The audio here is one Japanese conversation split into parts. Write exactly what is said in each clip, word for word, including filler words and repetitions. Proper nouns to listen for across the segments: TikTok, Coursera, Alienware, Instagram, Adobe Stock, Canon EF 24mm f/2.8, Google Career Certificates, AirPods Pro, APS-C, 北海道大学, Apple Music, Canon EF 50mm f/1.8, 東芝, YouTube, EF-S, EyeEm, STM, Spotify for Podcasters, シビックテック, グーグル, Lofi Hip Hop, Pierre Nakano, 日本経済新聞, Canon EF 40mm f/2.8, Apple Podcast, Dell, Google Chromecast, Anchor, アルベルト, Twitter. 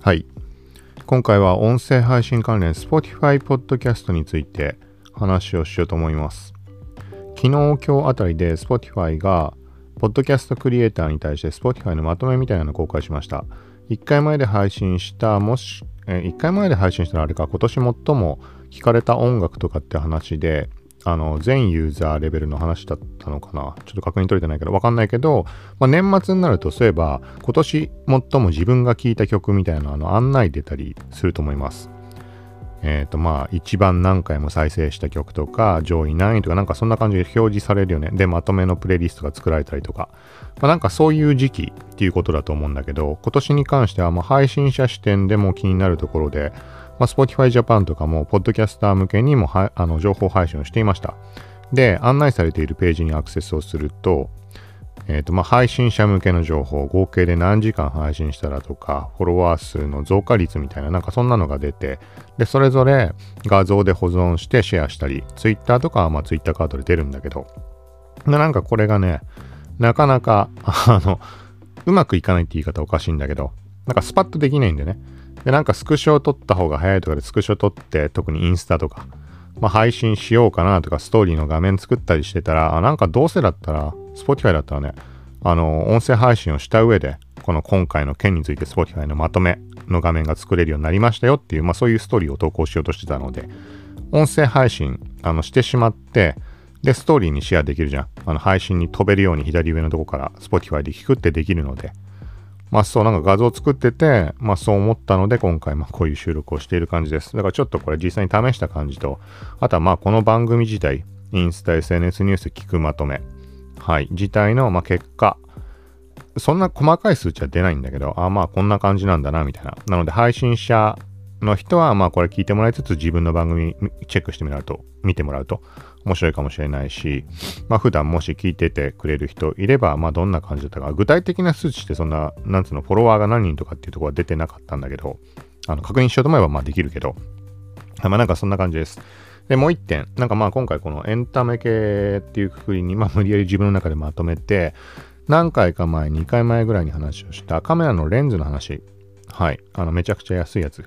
はい。今回は音声配信関連 Spotify Podcast について話をしようと思います。昨日、今日あたりで Spotify がポッドキャストクリエイターに対して Spotify のまとめみたいなのを公開しました。いっかいまえで配信した、もし、えいっかいまえで配信したらあれか、今年最も聞かれた音楽とかって話で、あの、全ユーザーレベルの話だったのかな。ちょっと確認取れてないけど、わかんないけど、まあ、年末になると、そういえば、今年最も自分が聴いた曲みたいなの案内出たりすると思います。えっと、まあ、一番何回も再生した曲とか、上位何位とか、なんかそんな感じで表示されるよね。で、まとめのプレイリストが作られたりとか、まあ、なんかそういう時期っていうことだと思うんだけど、今年に関しては、まあ、配信者視点でも気になるところで、まあ、Spotify Japan とかも、ポッドキャスター向けにもはあの情報配信をしていました。で、案内されているページにアクセスをすると、えっと、まあ、配信者向けの情報、合計で何時間配信したらとか、フォロワー数の増加率みたいな、なんかそんなのが出て、で、それぞれ画像で保存してシェアしたり、Twitter とかはまあ Twitter カードで出るんだけど、なんかこれがね、なかなか、あの、うまくいかないって言い方おかしいんだけど、なんかスパッとできないんでね。で、なんかスクショを撮った方が早いとかでスクショ撮って、特にインスタとか、まあ、配信しようかなとか、ストーリーの画面作ったりしてたら、あ、なんかどうせだったら、Spotify だったらね、あの、音声配信をした上で、この今回の件について Spotify のまとめの画面が作れるようになりましたよっていう、まあそういうストーリーを投稿しようとしてたので、音声配信あのしてしまって、で、ストーリーにシェアできるじゃん。あの、配信に飛べるように左上のとこから Spotify で聞くってできるので、まあそう、なんか画像作ってて、まあそう思ったので今回まあこういう収録をしている感じです。だからちょっとこれ実際に試した感じと、あとはまあこの番組自体、インスタ、エスエヌエス ニュース聞くまとめ、はい、自体のまあ結果、そんな細かい数値は出ないんだけど、あ、まあこんな感じなんだな、みたいな。なので配信者の人はまあこれ聞いてもらいつつ自分の番組チェックしてもらうと、見てもらうと面白いかもしれないし、まあ普段もし聞いててくれる人いれば、まあどんな感じだったか、具体的な数値ってそんな、なんつうの、フォロワーが何人とかっていうところは出てなかったんだけど、あの確認しようと思えばまあできるけど、まあなんかそんな感じです。で、もう一点、なんかまあ今回このエンタメ系っていう括りに、まあ無理やり自分の中でまとめて、何回か前、にかいまえぐらいに話をしたカメラのレンズの話。はい。あの、めちゃくちゃ安いやつ。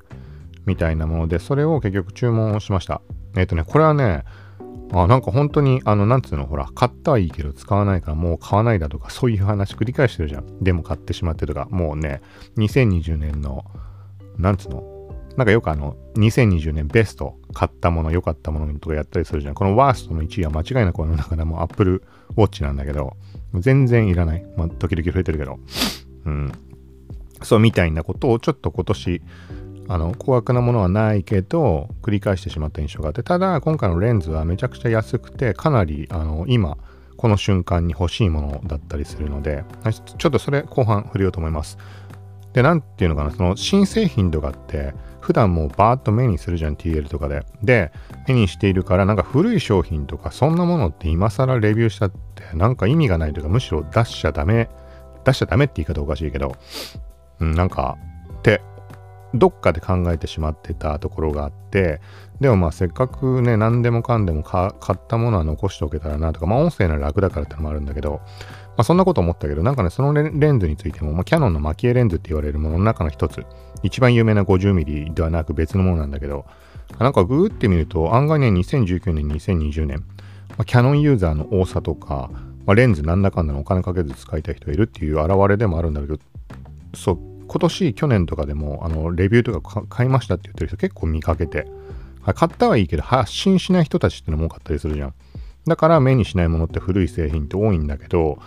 みたいなもので、それを結局注文をしました。えっとね、これはね、あ、なんか本当に、あの、なんつうの、ほら、買ったはいいけど使わないからもう買わないだとか、そういう話繰り返してるじゃん。でも買ってしまってとか、もうね、にせんにじゅうねんの、なんつうの、なんかよくあの、にせんにじゅうねんベスト、買ったもの、良かったものとかやったりするじゃん。このワーストのいちいは間違いなくこの中でも Apple Watch なんだけど、全然いらない。まあ、時々増えてるけど。うん。そう、みたいなことをちょっと今年、あの、高額なものはないけど、繰り返してしまった印象があって、ただ、今回のレンズはめちゃくちゃ安くて、かなり、あの、今、この瞬間に欲しいものだったりするので、ちょっとそれ、後半触れようと思います。で、なんていうのかな、その、新製品とかって、普段もうバーッと目にするじゃん、ティーエル とかで。で、目にしているから、なんか古い商品とか、そんなものって今更レビューしたって、なんか意味がないというか、むしろ出しちゃダメ、出しちゃダメって言い方おかしいけど、うん、なんか、って、どっかで考えてしまってたところがあって、でもまあせっかくね、何でもかんでもか買ったものは残しておけたらなとか、まあ音声なら楽だからってのもあるんだけど、まあそんなこと思ったけど、なんかね、そのレンズについても、まあ、キヤノンのマキエレンズって言われるものの中の一つ、一番有名な ごじゅうミリ ではなく別のものなんだけど、なんかグーって見ると、案外ね、にせんじゅうきゅうねん、にせんにじゅうねん、まあ、キヤノンユーザーの多さとか、まあ、レンズなんだかんだのお金かけず使いたい人がいるっていう表れでもあるんだけど、そう、今年、去年とかでも、あの、レビューとか買いましたって言ってる人結構見かけて、はい、買ったはいいけど、発信しない人たちってのも多かったりするじゃん。だから目にしないものって古い製品って多いんだけど、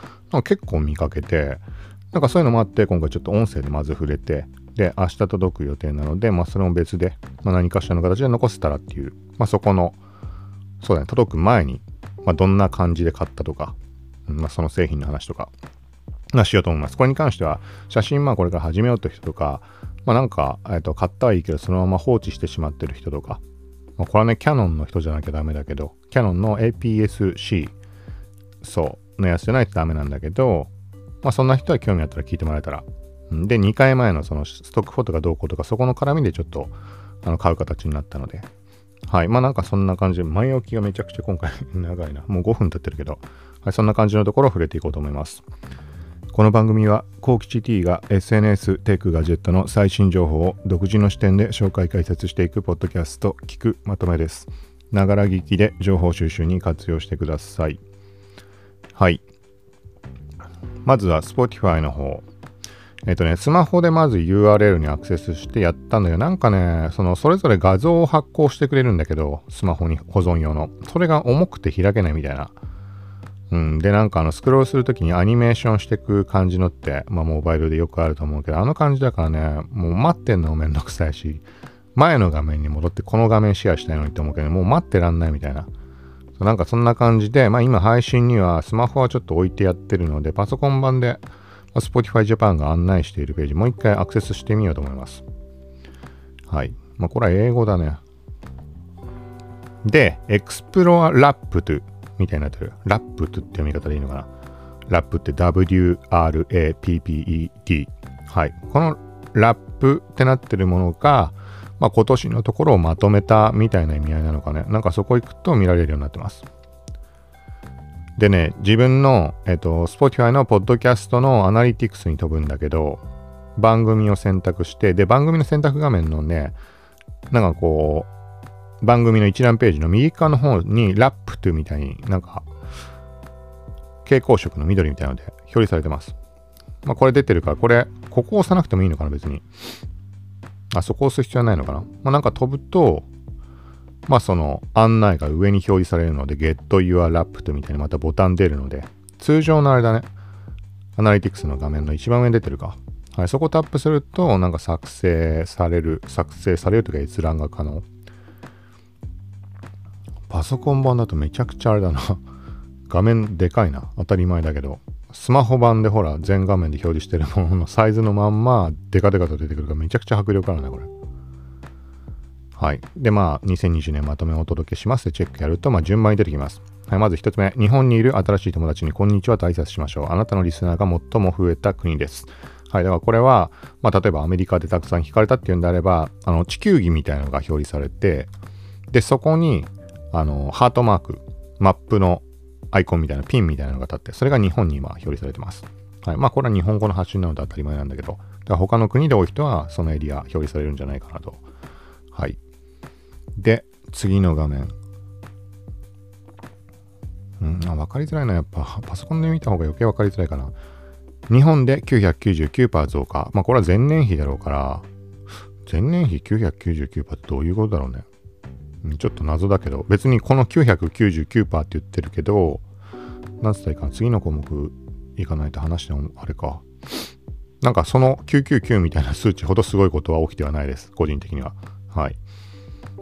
結構見かけて、なんかそういうのもあって、今回ちょっと音声でまず触れて、で、明日届く予定なので、まあそれも別で、まあ何かしらの形で残せたらっていう、まあそこの、そうだね、届く前に、まあどんな感じで買ったとか、まあその製品の話とか、なしようと思います。これに関しては、写真まあこれから始めようという人とか、まあなんか、えっと、買ったはいいけどそのまま放置してしまってる人とか、まあ、これはね、キヤノンの人じゃなきゃダメだけど、キヤノンの エーピーエス-C、そう、のやつじゃないとダメなんだけど、まあそんな人は興味あったら聞いてもらえたら。で、にかいまえのそのストックフォトがどうこうとか、そこの絡みでちょっとあの買う形になったので、はい、まあなんかそんな感じで、前置きがめちゃくちゃ今回長いな、もうごふん経ってるけど、はい、そんな感じのところを触れていこうと思います。この番組は幸吉 T が エスエヌエス テイクガジェットの最新情報を独自の視点で紹介解説していくポッドキャスト聞くまとめです。ながら聞きで情報収集に活用してください。はい、まずは Spotify の方、えっとねスマホでまず ユーアールエル にアクセスしてやったんだけど、なんかねそのそれぞれ画像を発行してくれるんだけど、スマホに保存用のそれが重くて開けないみたいな。うん、でなんかあのスクロールするときにアニメーションしてく感じのって、まあ、モバイルでよくあると思うけど、あの感じだからね、もう待ってんのもめんどくさいし、前の画面に戻ってこの画面シェアしたいのにと思うけど、もう待ってらんないみたいな。なんかそんな感じで、まあ、今配信にはスマホはちょっと置いてやってるので、パソコン版で Spotify Japan が案内しているページ、もう一回アクセスしてみようと思います。はい。まあ、これは英語だね。で、Explore Wrappedみたいになってる。ラップって読み方でいいのかな。ラップって ダブリューアールエーピーピーイーディー。はい。このラップってなってるものが、まあ、今年のところをまとめたみたいな意味合いなのかね。なんかそこ行くと見られるようになってます。でね、自分の、えっと、Spotify のポッドキャストのアナリティクスに飛ぶんだけど、番組を選択して、で、番組の選択画面のね、なんかこう、番組の一覧ページの右側の方にラップというみたいになんか蛍光色の緑みたいなので表示されてます。まあこれ出てるからこれここを押さなくてもいいのかな別に。あそこを押す必要はないのかな。まあなんか飛ぶとまあその案内が上に表示されるので Get Your Wrapped みたいにまたボタン出るので、通常のあれだね、アナリティクスの画面の一番上に出てるか。はい、そこをタップするとなんか作成される作成されるというか閲覧が可能。パソコン版だとめちゃくちゃあれだな。画面でかいな。当たり前だけど。スマホ版でほら、全画面で表示してるもののサイズのまんま、でかでかと出てくるからめちゃくちゃ迫力あるね、これ。はい。で、まあ、にせんにじゅうねんまとめをお届けしますで、チェックやると、まあ、順番に出てきます。はい、まずひとつめ。日本にいる新しい友達にこんにちはと挨拶しましょう。あなたのリスナーが最も増えた国です。はい。だからこれは、まあ、例えばアメリカでたくさん聞かれたっていうんであれば、あの、地球儀みたいなのが表示されて、で、そこに、あのハートマーク、マップのアイコンみたいなピンみたいなのが立って、それが日本に今表示されてます。はい、まあこれは日本語の発信なので当たり前なんだけど、だから他の国で多い人はそのエリア表示されるんじゃないかなと。はい。で、次の画面。うん、あ、分かりづらいな、やっぱパソコンで見た方が余計分かりづらいかな。日本で きゅうひゃくきゅうじゅうきゅうパーセント 増加。まあこれは前年比だろうから、前年比 きゅうひゃくきゅうじゅうきゅうパーセント ってどういうことだろうね。ちょっと謎だけど、別にこの きゅうひゃくきゅうじゅうきゅうパーセント って言ってるけど、何つったらいいかな、次の項目いかないと話してもあれか。なんかそのきゅうひゃくきゅうじゅうきゅうみたいな数値ほどすごいことは起きてはないです、個人的には。はい。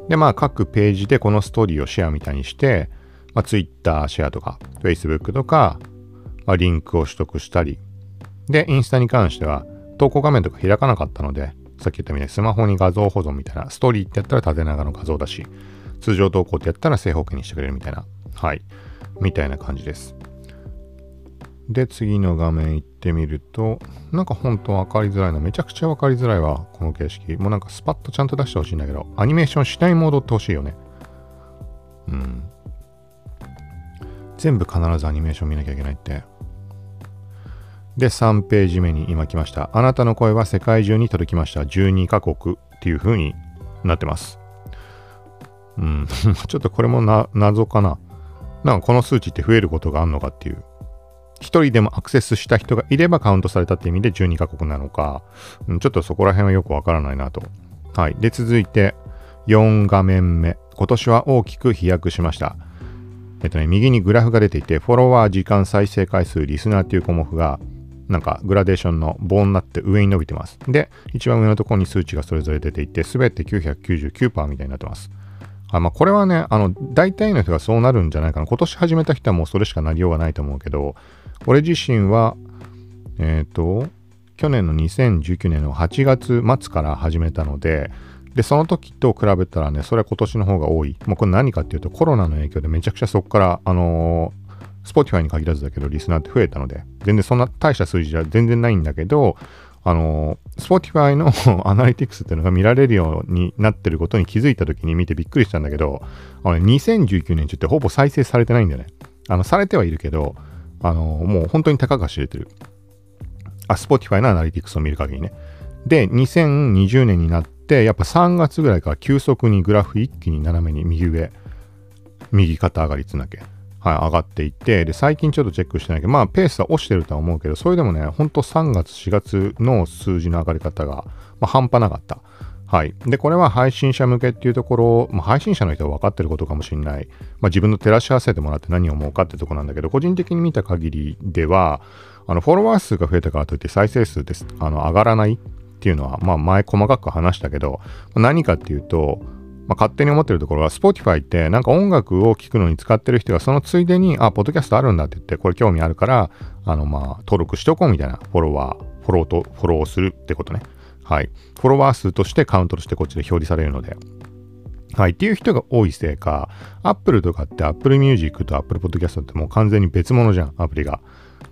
で、まあ各ページでこのストーリーをシェアみたいにして、まあ、Twitter シェアとか、Facebook とか、まあ、リンクを取得したり。で、インスタに関しては、投稿画面とか開かなかったので、さっき言ったみたいにスマホに画像保存みたいな、ストーリーってやったら縦長の画像だし、通常投稿ってやったら正方形にしてくれるみたいな、はい、みたいな感じです。で、次の画面行ってみると、なんかほんと分かりづらいな、めちゃくちゃ分かりづらいわ、この形式。もうなんかスパッとちゃんと出してほしいんだけど、アニメーションしないモードってほしいよね。うん。全部必ずアニメーション見なきゃいけないって。で、さんページ目に今来ました。あなたの声は世界中に届きました。じゅうにかこくっていう風になってます。うん、ちょっとこれもな謎かな。なんかこの数値って増えることがあるのかっていう。一人でもアクセスした人がいればカウントされたって意味でじゅうにかこくなのか、うん、ちょっとそこら辺はよくわからないなと。はい。で、続いてよん画面目。今年は大きく飛躍しました。えっとね、右にグラフが出ていて、フォロワー、時間、再生回数、リスナーっていう項目がなんかグラデーションの棒になって上に伸びてます。で、一番上のところに数値がそれぞれ出ていて、すべて きゅうひゃくきゅうじゅうきゅうパーセント みたいになってます。あ、まあ、これはね、あの、大体の人がそうなるんじゃないかな。今年始めた人はもうそれしかなりようがないと思うけど、俺自身は、えっと、去年のにせんじゅうきゅうねんのはちがつまつから始めたので、で、その時と比べたらね、それは今年の方が多い。もうこれ何かっていうと、コロナの影響でめちゃくちゃそこから、あのー、Spotify に限らずだけどリスナーって増えたので、全然そんな大した数字じゃ全然ないんだけど、あの Spotify のアナリティクスっていうのが見られるようになってることに気づいた時に見てびっくりしたんだけど、あのにせんじゅうきゅうねん中ってほぼ再生されてないんだよね。あのされてはいるけど、あのもう本当に高が知れてる。あ、Spotify のアナリティクスを見る限りね。で、にせんにじゅうねんになって、やっぱさんがつぐらいから急速にグラフ一気に斜めに右上、右肩上がりつなけ、はい、上がっていって、で、最近ちょっとチェックしてないけど、まあ、ペースは落ちてるとは思うけど、それでもね、ほんとさんがつ、しがつの数字の上がり方が、まあ、半端なかった。はい。で、これは配信者向けっていうところ、まあ、配信者の人は分かってることかもしれない。まあ、自分の照らし合わせてもらって何を思うかってとこなんだけど、個人的に見た限りでは、あの、フォロワー数が増えたからといって再生数です。あの、上がらないっていうのは、まあ、前細かく話したけど、何かっていうと、まあ、勝手に思ってるところは、Spotify ってなんか音楽を聴くのに使ってる人が、そのついでに、あ、ポッドキャストあるんだって言って、これ興味あるから、あの、まあ、登録しとこうみたいな、フォロワー、フォローと、フォローするってことね。はい、フォロワー数としてカウントとしてこっちで表示されるので、はい、っていう人が多いせいか、Apple とかって Apple Music と Apple Podcast ってもう完全に別物じゃん、アプリが。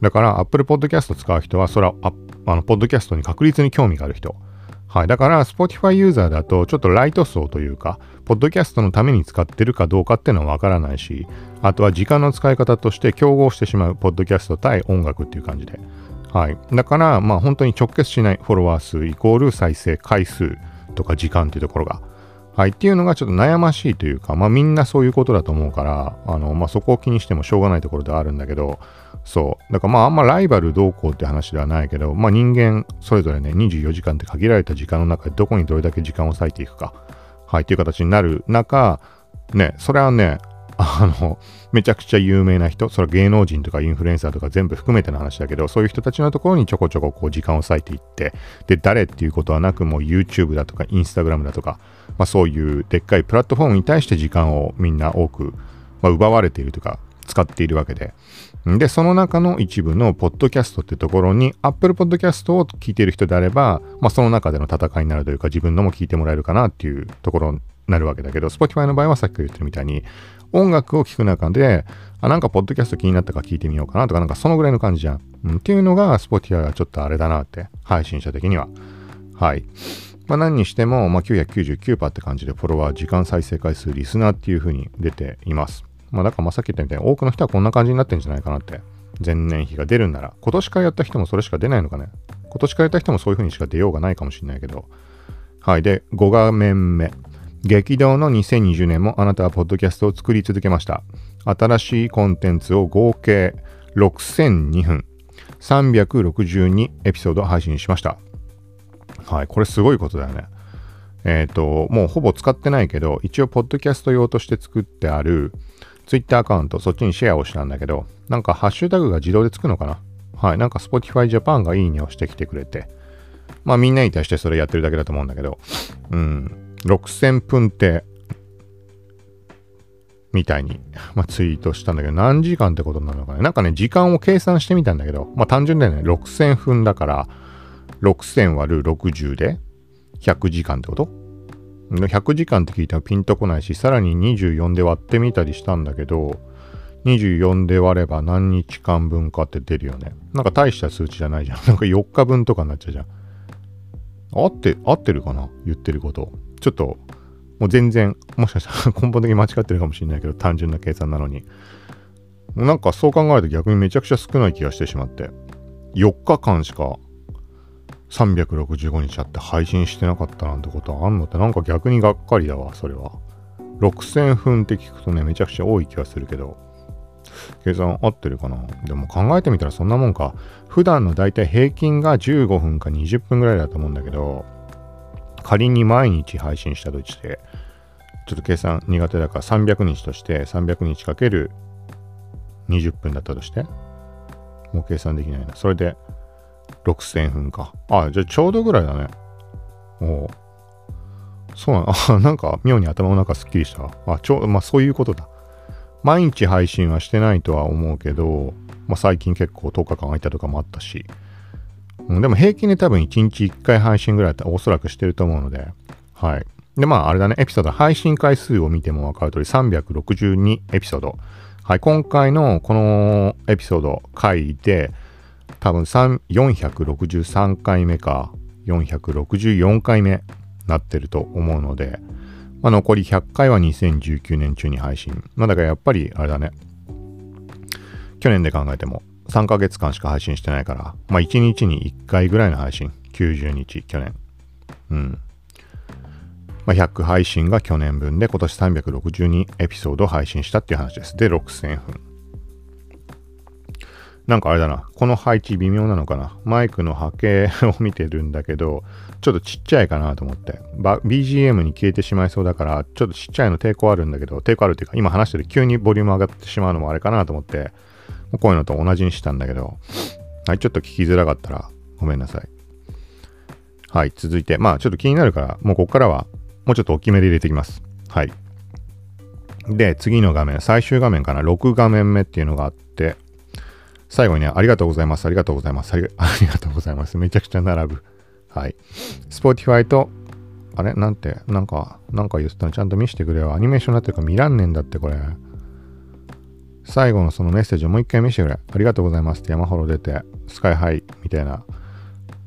だから Apple Podcast 使う人は、それはあのポッドキャストに確実に興味がある人。はい、だから Spotify ユーザーだとちょっとライト層というか、ポッドキャストのために使ってるかどうかっていうのはわからないし、あとは時間の使い方として競合してしまう、ポッドキャスト対音楽っていう感じで。はい、だから、まあ、本当に直結しないフォロワー数イコール再生回数とか時間っていうところが、はい、っていうのがちょっと悩ましいというか、まあ、みんなそういうことだと思うから、あのまあ、そこを気にしてもしょうがないところではあるんだけど、そう、だからまあ、あんまライバルどうこうって話ではないけど、まあ、人間それぞれね、にじゅうよじかんって限られた時間の中でどこにどれだけ時間を割いていくか、はい、っていう形になる中、ね、それはね、あのめちゃくちゃ有名な人、それは芸能人とかインフルエンサーとか全部含めての話だけど、そういう人たちのところにちょこちょここう時間を割いていって、で誰っていうことはなく、もう YouTube だとか Instagram だとか、まあ、そういうでっかいプラットフォームに対して時間をみんな多く、まあ、奪われているとか使っているわけで、でその中の一部のポッドキャストってところに Apple Podcast を聞いている人であれば、まあ、その中での戦いになるというか、自分のも聞いてもらえるかなっていうところになるわけだけど、 Spotify の場合はさっき言ってるみたいに音楽を聴く中で、あ、なんかポッドキャスト気になったから聞いてみようかなとか、なんかそのぐらいの感じじゃん。うん、っていうのが、Spotify はちょっとあれだなって、配信者的には。はい。まあ何にしても、まあ、きゅうひゃくきゅうじゅうきゅうパーセント って感じで、フォロワー、時間再生回数、リスナーっていう風に出ています。まあだから、まあさっき言ったみたいに、多くの人はこんな感じになってんじゃないかなって。前年比が出るんなら、今年からやった人もそれしか出ないのかね。今年からやった人もそういう風にしか出ようがないかもしれないけど。はい。で、ご画面目。激動のにせんにじゅうねんもあなたはポッドキャストを作り続けました。新しいコンテンツを合計ろくせんにふんさんびゃくろくじゅうにエピソード配信しました。はい、これすごいことだよね。えっともうほぼ使ってないけど、一応ポッドキャスト用として作ってあるツイッターアカウント、そっちにシェアをしたんだけど、なんかハッシュタグが自動でつくのかな。はい、なんか Spotify Japan がいいねをしてきてくれて、まあみんなに対してそれやってるだけだと思うんだけど、うん、ろくせんぷんってみたいに、まあ、ツイートしたんだけど、何時間ってことになるのかね。なんかね、時間を計算してみたんだけど、まあ単純だよね。ろくせんぷんだからろくせんわるろくじゅうでひゃくじかんってこと？ひゃくじかんって聞いてもピンとこないし、さらににじゅうよんで割ってみたりしたんだけど、にじゅうよんで割れば何日間分かって出るよね。なんか大した数値じゃないじゃん。なんかよっかぶんとかになっちゃうじゃん。合って、合ってるかな？言ってること。ちょっと、もう全然、もしかしたら根本的に間違ってるかもしれないけど、単純な計算なのに。なんかそう考えると逆にめちゃくちゃ少ない気がしてしまって、よっかかんしかさんびゃくろくじゅうごにちあって配信してなかったなんてことはあんのって、なんか逆にがっかりだわ、それは。ろくせんぷんって聞くとね、めちゃくちゃ多い気がするけど、計算合ってるかな？でも考えてみたらそんなもんか。普段のだいたい平均がじゅうごふんかにじゅっぷんぐらいだと思うんだけど、仮に毎日配信したとして、ちょっと計算苦手だからさんびゃくにちとして、さんびゃくにちかけるにじゅっぷんだったとして、もう計算できないな。それでろくせんぷんか。あ、じゃあちょうどぐらいだね。おう。そうなの。あ、なんか妙に頭の中すっきりした。あ、ちょ、まあそういうことだ。毎日配信はしてないとは思うけど、まあ最近結構とおかかん空いたとかもあったし、でも平均で多分いちにちいっかい配信ぐらいだったらおそらくしてると思うので、はい。で、まああれだね、エピソード配信回数を見ても分かる通りさんびゃくろくじゅうにエピソード。はい、今回のこのエピソード回で多分よんひゃくろくじゅうさんかいめかよんひゃくろくじゅうよんかいめなってると思うので、まあ、残りひゃっかいはにせんじゅうきゅうねん中に配信。まあ、だからやっぱりあれだね、去年で考えてもさんかげつかんしか配信してないから、まあいちにちにいっかいぐらいの配信、きゅうじゅうにち、去年。うん。まあ、ひゃく配信が去年分で、今年さんびゃくろくじゅうにエピソードを配信したっていう話です。で、ろくせんぷん。なんかあれだな、この配置微妙なのかな。マイクの波形を見てるんだけど、ちょっとちっちゃいかなと思って。ビージーエム に消えてしまいそうだから、ちょっとちっちゃいの抵抗あるんだけど、抵抗あるっていうか、今話してる急にボリューム上がってしまうのもあれかなと思って、こういうのと同じにしたんだけど、はい、ちょっと聞きづらかったらごめんなさい。はい、続いて、まあちょっと気になるから、もうここからはもうちょっと大きめで入れていきます。はい。で、次の画面、最終画面かな、ろくがめんめっていうのがあって、最後にね、ありがとうございます、ありがとうございます、ありがとうございます。めちゃくちゃ並ぶ。はい。Spotify と、あれなんて、なんか、なんか言ってたのちゃんと見せてくれよ。アニメーションになってるから見らんねんだって、これ。最後のそのメッセージをもう一回見せてくれ。ありがとうございますって山ほど出て、スカイハイみたいな。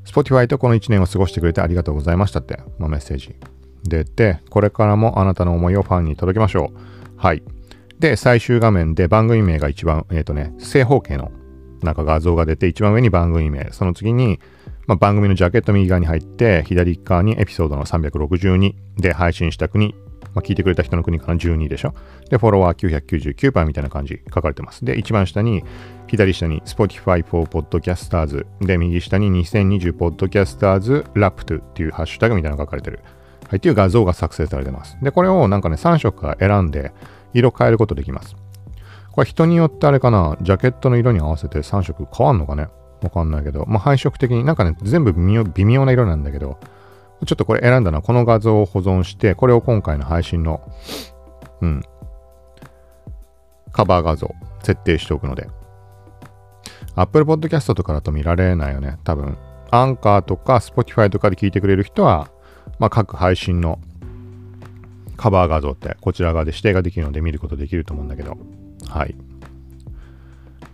Spotify とこのいちねんを過ごしてくれてありがとうございましたって、まあ、メッセージ出て、これからもあなたの思いをファンに届けましょう。はい。で、最終画面で番組名が一番、えっとね、正方形のなんか画像が出て、一番上に番組名、その次に、まあ、番組のジャケット右側に入って、左側にエピソードのさんびゃくろくじゅうにで配信した国、まあ、聞いてくれた人の国かな、じゅうにでしょ。で、フォロワー きゅうひゃくきゅうじゅうきゅうパーセント みたいな感じ書かれてます。で、一番下に、左下に Spotify for Podcasters で、右下ににせんにじゅう Podcasters Wrapped っていうハッシュタグみたいなのが書かれてる。はい、っていう画像が作成されてます。で、これをなんかね、さん色から選んで、色変えることできます。これ人によってあれかな、ジャケットの色に合わせてさん色変わんのかね、わかんないけど、まあ、配色的になんかね、全部微妙、微妙な色なんだけど、ちょっとこれ選んだのはこの画像を保存して、これを今回の配信の、うん、カバー画像、設定しておくので。Apple Podcast とかだと見られないよね、多分。アンカーとか Spotify とかで聞いてくれる人は、まあ、各配信のカバー画像ってこちら側で指定ができるので見ることできると思うんだけど。はい。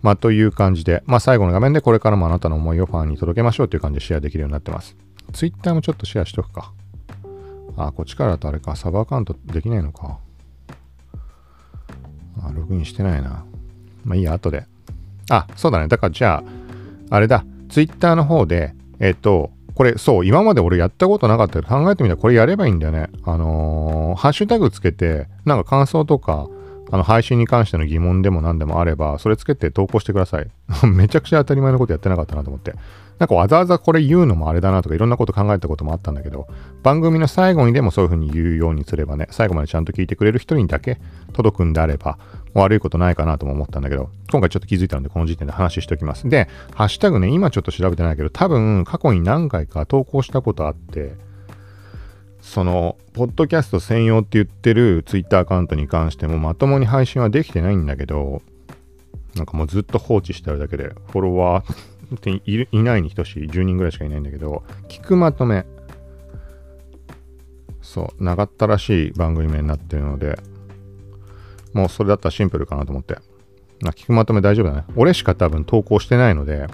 まあ、という感じで、まあ、最後の画面でこれからもあなたの思いをファンに届けましょうという感じでシェアできるようになってます。ツイッターもちょっとシェアしとくか。あ、こっちからだとあれか、サブアカウントできないのか。あ、ログインしてないな。まあいいや、後で。あ、そうだね。だからじゃあ、あれだ、ツイッターの方で、えっと、これ、そう、今まで俺やったことなかったけど、考えてみたらこれやればいいんだよね。あのー、ハッシュタグつけて、なんか感想とか、あの、配信に関しての疑問でも何でもあれば、それつけて投稿してください。めちゃくちゃ当たり前のことやってなかったなと思って。なんかわざわざこれ言うのもあれだなとか、いろんなこと考えたこともあったんだけど、番組の最後にでもそういう風に言うようにすればね、最後までちゃんと聞いてくれる人にだけ届くんであれば、悪いことないかなとも思ったんだけど、今回ちょっと気づいたので、この時点で話しておきます。で、ハッシュタグね、今ちょっと調べてないけど、多分過去に何回か投稿したことあって、そのポッドキャスト専用って言ってるツイッターアカウントに関してもまともに配信はできてないんだけど、なんかもうずっと放置してあるだけでフォロワーっているいないに等しいじゅうにんぐらいしかいないんだけど、聞くまとめ、そう長ったらしい番組名になってるので、もうそれだったらシンプルかなと思って、な聞くまとめ大丈夫だね、俺しか多分投稿してないので。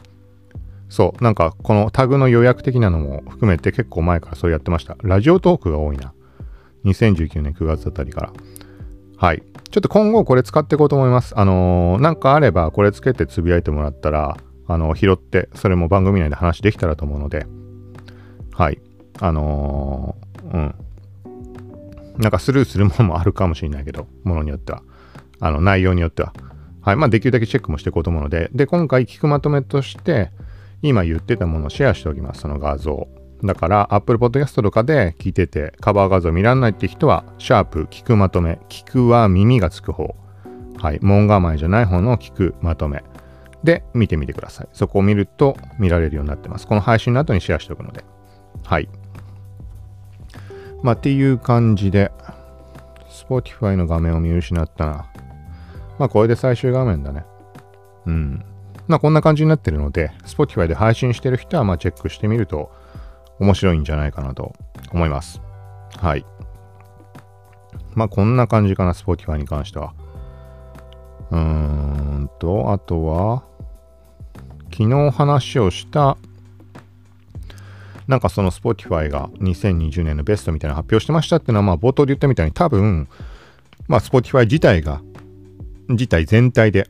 そう、なんかこのタグの予約的なのも含めて結構前からそれやってました。ラジオトークが多いな。にせんじゅうきゅうねんくがつあたりから。はい。ちょっと今後これ使っていこうと思います。あのー、なんかあればこれつけてつぶやいてもらったら、あのー、拾って、それも番組内で話できたらと思うので、はい。あのー、うん。なんかスルーするものもあるかもしれないけど、ものによっては。あの、内容によっては。はい。まあ、できるだけチェックもしていこうと思うので、で、今回聞くまとめとして、今言ってたものをシェアしておきます、その画像。だから、Apple Podcast とかで聞いてて、カバー画像見らんないって人は、シャープ、聞くまとめ、聞くは耳がつく方。はい、門構えじゃない方の聞くまとめ。で、見てみてください。そこを見ると見られるようになってます。この配信の後にシェアしておくので。はい。まあ、っていう感じで、Spotify の画面を見失ったな。まあ、これで最終画面だね。うん。まあこんな感じになってるので、Spotify で配信してる人はまあチェックしてみると面白いんじゃないかなと思います。はい。まあこんな感じかな、Spotify に関しては。うーんと、あとは、昨日話をした、なんかその Spotify がにせんにじゅうねんのベストみたいな発表してましたっていうのは、まあ冒頭で言ったみたいに多分、まあ Spotify 自体が、自体全体で、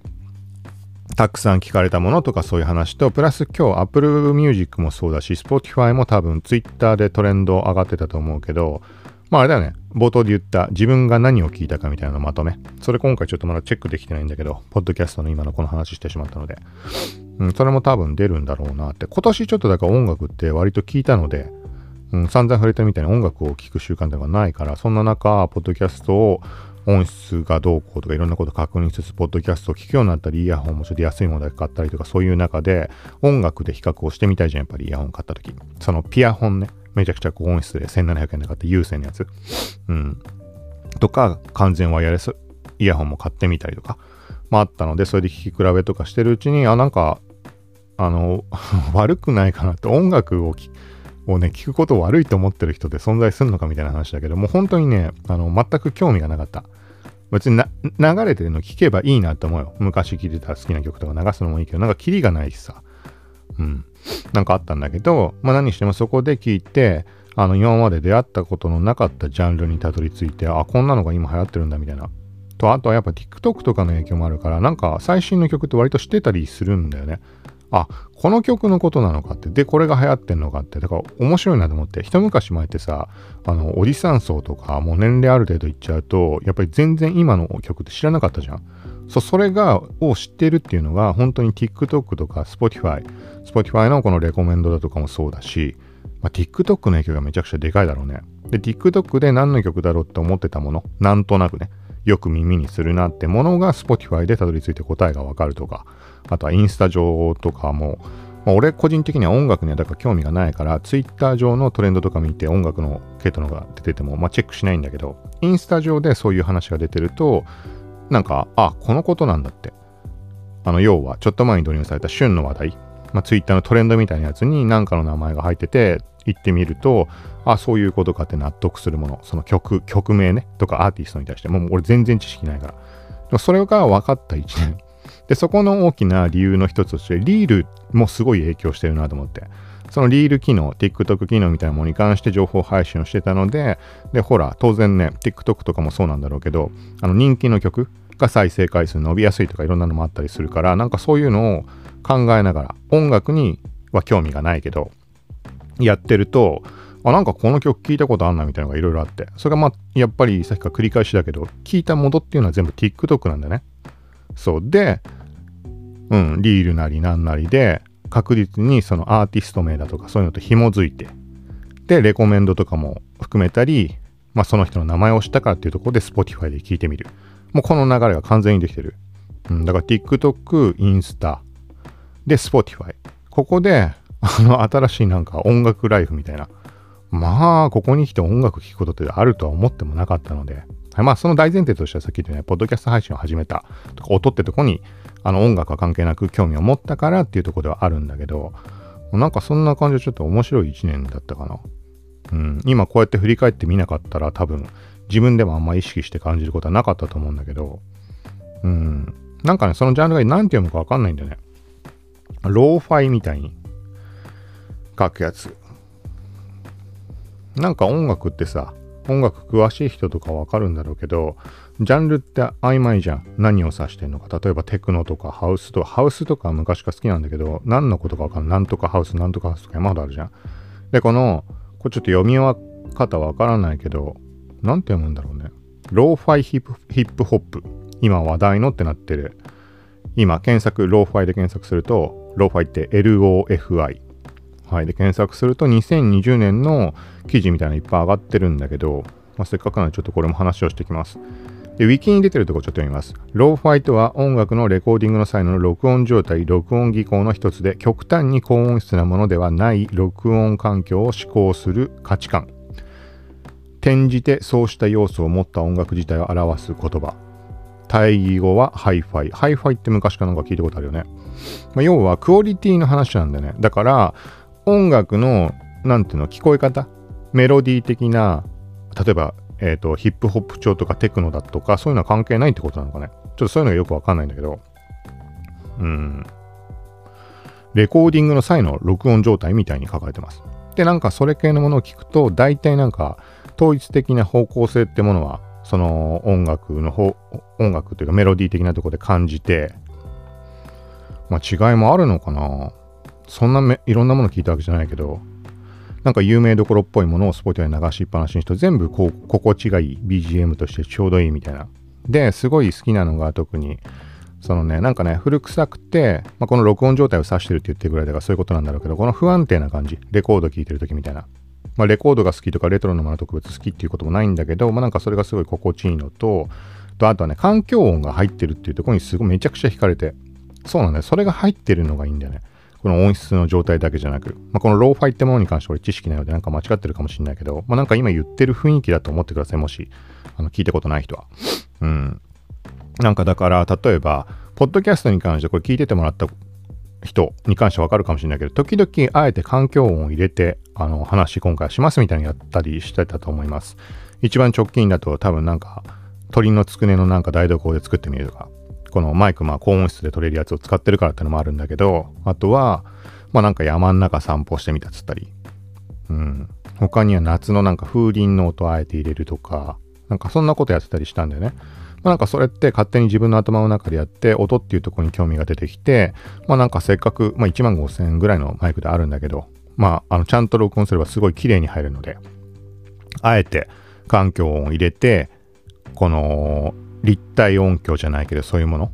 たくさん聞かれたものとかそういう話と、プラス今日 Apple Music もそうだし、Spotify も多分 Twitter でトレンド上がってたと思うけど、まああれだよね、冒頭で言った自分が何を聞いたかみたいなのまとめ。それ今回ちょっとまだチェックできてないんだけど、ポッドキャストの今のこの話してしまったので、うん、それも多分出るんだろうなって。今年ちょっとだから音楽って割と聞いたので、うん、散々触れたみたいな音楽を聞く習慣とかないから、そんな中、ポッドキャストを音質がどうこうとかいろんなこと確認しつつ、ポッドキャストを聞くようになったり、イヤホンもちょっと安いものだけ買ったりとか、そういう中で音楽で比較をしてみたいじゃん、やっぱりイヤホン買った時。そのピアホンね、めちゃくちゃ高音質でせんななひゃくえんで買って有線のやつ。うん。とか、完全ワイヤレスイヤホンも買ってみたりとか、まああったので、それで聞き比べとかしてるうちに、あ、なんか、あの、悪くないかなって音楽を聞く。をね、聞くことを悪いと思ってる人って存在するのかみたいな話だけど、もう本当にね、あの、全く興味がなかった。別にな、流れてるの聞けばいいなと思うよ。昔聴いてた好きな曲とか流すのもいいけど、なんかキリがないしさ。うん。なんかあったんだけど、まあ何してもそこで聞いて、あの、今まで出会ったことのなかったジャンルにたどり着いて、あ、こんなのが今流行ってるんだみたいな。と、あとはやっぱ TikTok とかの影響もあるから、なんか最新の曲って割としてたりするんだよね。あ、この曲のことなのかって、で、これが流行ってんのかって、だから面白いなと思って、一昔前ってさ、あの、おじさん層とか、もう年齢ある程度いっちゃうと、やっぱり全然今の曲って知らなかったじゃん。そう、それが、を知ってるっていうのが、本当に TikTok とか Spotify、Spotify のこのレコメンドだとかもそうだし、まあ、TikTok の影響がめちゃくちゃでかいだろうね。で、TikTok で何の曲だろうって思ってたもの、なんとなくね、よく耳にするなってものが Spotify でたどり着いて答えがわかるとか、あとはインスタ上とかも、まあ、俺個人的には音楽にはだから興味がないから、ツイッター上のトレンドとか見て音楽の系統のが出てても、まあ、チェックしないんだけど、インスタ上でそういう話が出てると、なんか、あ、このことなんだって。あの、要は、ちょっと前に導入された旬の話題、まあ、ツイッターのトレンドみたいなやつに何かの名前が入ってて、行ってみると、あ、そういうことかって納得するもの、その曲、曲名ね、とかアーティストに対して、もう俺全然知識ないから。でもそれが分かったいちねん。で、そこの大きな理由の一つとして、リールもすごい影響してるなと思って。そのリール機能、TikTok 機能みたいなものに関して情報配信をしてたので、で、ほら、当然ね、TikTok とかもそうなんだろうけど、あの人気の曲が再生回数伸びやすいとかいろんなのもあったりするから、なんかそういうのを考えながら、音楽には興味がないけど、やってると、あ、なんかこの曲聞いたことあんなみたいなのがいろいろあって、それがまあ、やっぱりさっきから繰り返しだけど、聞いたものっていうのは全部 TikTok なんだね。そうで、うん、リールなりなんなりで確実にそのアーティスト名だとかそういうのと紐づいて、でレコメンドとかも含めたり、まあその人の名前を知ったからっていうところで Spotify で聞いてみる。もうこの流れが完全にできてる。うん、だから TikTok、インスタで Spotify、ここであの新しいなんか音楽ライフみたいな、まあここに来て音楽聴くことってあるとは思ってもなかったので。まあその大前提としてはさっき言ったようにポッドキャスト配信を始めたとか音ってとこにあの音楽は関係なく興味を持ったからっていうところではあるんだけど、なんかそんな感じでちょっと面白い一年だったかな。うん、今こうやって振り返ってみなかったら多分自分でもあんま意識して感じることはなかったと思うんだけど、うん、なんかねそのジャンルが何て読むかわかんないんだよね。ローファイみたいに書くやつ。なんか音楽ってさ、音楽詳しい人とかわかるんだろうけど、ジャンルって曖昧じゃん。何を指してんのか。例えばテクノとかハウスとか、ハウスとか昔から好きなんだけど、何のことかわかんない。なんとかハウス、なんとかハウスとか山ほどあるじゃん。で、この、これちょっと読み方わからないけど、なんて読むんだろうね。ローファイヒップ、ヒップホップ。今話題のってなってる。今検索、ローファイで検索すると、ローファイって エルオーエフアイ。はい。で、検索するとにせんにじゅうねんの記事みたいなのいっぱい上がってるんだけど、まあ、せっかくなのでちょっとこれも話をしてきます。で、ウィキに出てるところちょっと読みます。ローファイとは音楽のレコーディングの際の録音状態、録音技巧の一つで、極端に高音質なものではない録音環境を志向する価値観。転じてそうした要素を持った音楽自体を表す言葉。対義語はハイファイ。ハイファイって昔かなんか聞いたことあるよね。まあ、要はクオリティの話なんだよね。だから、音楽の、なんていうの、聞こえ方、メロディー的な、例えば、えっと、ヒップホップ調とかテクノだとか、そういうのは関係ないってことなのかね。ちょっとそういうのがよくわかんないんだけど。うん。レコーディングの際の録音状態みたいに書かれてます。で、なんかそれ系のものを聞くと、大体なんか、統一的な方向性ってものは、その音楽の方、音楽というかメロディー的なところで感じて、まあ違いもあるのかな。そんなめいろんなもの聞いたわけじゃないけど、なんか有名どころっぽいものを Spotify に流しっぱなしにして全部こう心地がいい ビージーエム としてちょうどいいみたいな。ですごい好きなのが特にそのね、なんかね古臭くて、まあ、この録音状態を指してるって言ってるぐらいだからそういうことなんだろうけど、この不安定な感じ、レコード聴いてる時みたいな、まあ、レコードが好きとかレトロのもの特別好きっていうこともないんだけど、まあ、なんかそれがすごい心地いいのと、とあとはね環境音が入ってるっていうところにすごいめちゃくちゃ惹かれて、そうなんだよ、それが入ってるのがいいんだよね。この音質の状態だけじゃなく、まあ、このローファイってものに関して俺知識ないのでなんか間違ってるかもしれないけど、まあ、なんか今言ってる雰囲気だと思ってください、もしあの聞いたことない人は。うん。なんかだから例えばポッドキャストに関してこれ聞いててもらった人に関してわかるかもしれないけど、時々あえて環境音を入れてあの話今回はしますみたいにやったりしてたと思います。一番直近だと多分なんか鳥のつくねのなんか台所で作ってみるとか。このマイク、まあ高音質で撮れるやつを使ってるからってのもあるんだけど、あとはまあなんか山ん中散歩してみたっつったり、うん、他には夏のなんか風鈴の音をあえて入れるとか、なんかそんなことやってたりしたんだよね。まあ、なんかそれって勝手に自分の頭の中でやって音っていうところに興味が出てきて、まあなんかせっかくまあいちまんごせんえんぐらいのマイクであるんだけど、まああのちゃんと録音すればすごい綺麗に入るので、あえて環境音を入れてこの立体音響じゃないけどそういうもの、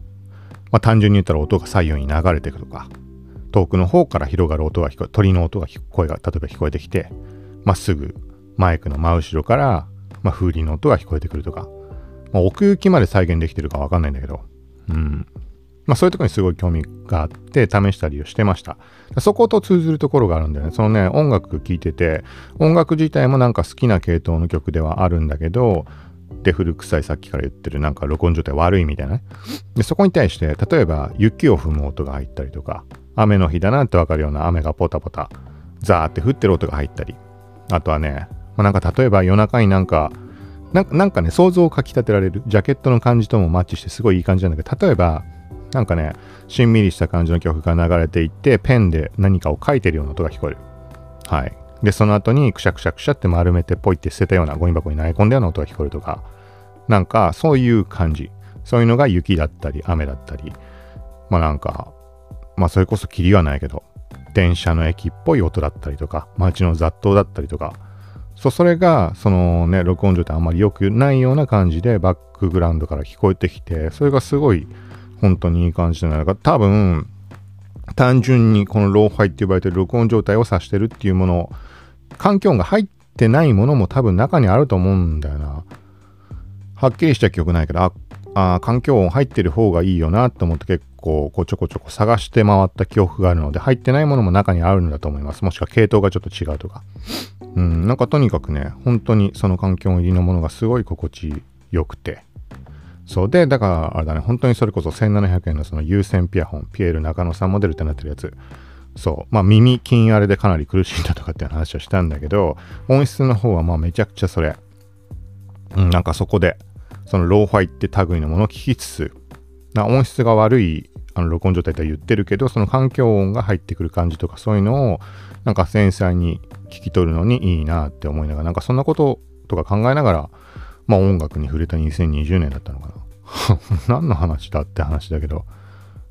まあ、単純に言ったら音が左右に流れていくとか、遠くの方から広がる音が聞こえ、鳥の音が聞こ声が例えば聞こえてきて、まあ、すぐマイクの真後ろから、まあ、風鈴の音が聞こえてくるとか、まあ、奥行きまで再現できてるかわかんないんだけど、うん、まあ、そういうところにすごい興味があって試したりをしてました。そこと通ずるところがあるんだよね。そのね音楽聴いてて、音楽自体もなんか好きな系統の曲ではあるんだけど。で古臭いさっきから言ってるなんか録音状態悪いみたいなね。でそこに対して例えば雪を踏む音が入ったりとか、雨の日だなってわかるような雨がポタポタザーって降ってる音が入ったり、あとはね、まあ、なんか例えば夜中になんかな ん, なんかね想像をかき立てられる、ジャケットの感じともマッチしてすごいいい感じなんだけど、例えばなんかねしんみりした感じの曲が流れていってペンで何かを書いてるような音が聞こえる。はい。でその後にくしゃくしゃくしゃって丸めてポイって捨てたようなゴミ箱に投げ込んだような音が聞こえるとか、なんかそういう感じ、そういうのが雪だったり雨だったり、まあなんかまあそれこそ霧はないけど電車の駅っぽい音だったりとか、街の雑踏だったりとか、そうそれがそのね録音状態あんまり良くないような感じでバックグラウンドから聞こえてきて、それがすごい本当にいい感じじゃないか。多分単純にこのローファイって呼ばれてる録音状態を指してるっていうものを、環境音が入ってないものも多分中にあると思うんだよな。はっきりした記憶ないけど、ああ環境音入ってる方がいいよなと思って結構こうちょこちょこ探して回った記憶があるので、入ってないものも中にあるんだと思います。もしくは系統がちょっと違うとか、うん、なんかとにかくね本当にその環境音入りのものがすごい心地よくて、そうでだからあれだね、本当にそれこそせんななひゃくえんのその有線ピアホン、ピエール中野さんモデルってなってるやつ、そうまあ耳筋あれでかなり苦しいんだとかって話はしたんだけど、音質の方はまあめちゃくちゃそれ、うん、なんかそこでそのローファイって類のものを聞きつつ、な音質が悪いあの録音状態とは言ってるけど、その環境音が入ってくる感じとかそういうのをなんか繊細に聞き取るのにいいなって思いながら、なんかそんなこととか考えながらまあ音楽に触れたにせんにじゅうねんだったのかな何の話だって話だけど、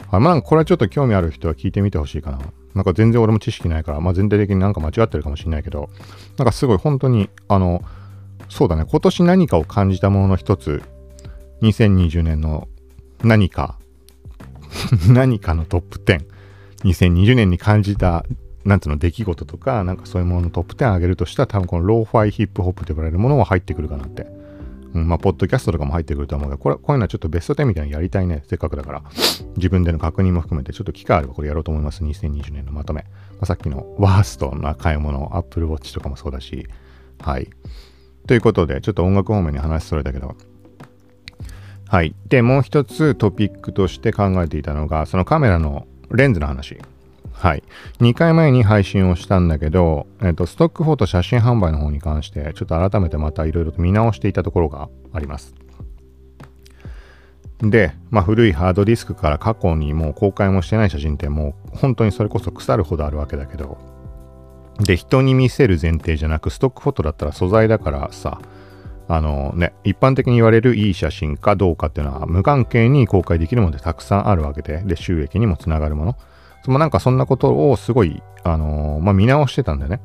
あまあなんかこれはちょっと興味ある人は聞いてみてほしいかな。なんか全然俺も知識ないから、まあ、全体的になんか間違ってるかもしれないけど、なんかすごい本当にあのそうだね、今年何かを感じたものの一つ、にせんにじゅうねんの何か何かのトップじゅう、にせんにじゅうねんに感じたなんつうの出来事とか、なんかそういうもののトップじゅう上げるとしたら多分このローファイヒップホップと呼ばれるものは入ってくるかなって、うん、まあポッドキャストとかも入ってくると思うけど、これこういうのはちょっとベストじゅうみたいなのやりたいね、せっかくだから自分での確認も含めてちょっと機会あればこれやろうと思います。にせんにじゅうねんのまとめ、まあ、さっきのワーストな買い物、Apple Watch とかもそうだし、はいということでちょっと音楽方面に話それだけど、はいでもう一つトピックとして考えていたのがそのカメラのレンズの話。はいにかいまえに配信をしたんだけど、えーと、ストックフォト写真販売の方に関してちょっと改めてまたいろいろと見直していたところがあります。で、まあ、古いハードディスクから過去にもう公開もしてない写真ってもう本当にそれこそ腐るほどあるわけだけど、で人に見せる前提じゃなくストックフォトだったら素材だからさ、あのね、一般的に言われるいい写真かどうかっていうのは無関係に公開できるものでたくさんあるわけで、で収益にもつながるもの、まあ、なんかそんなことをすごい、あのーまあ、見直してたんだよね。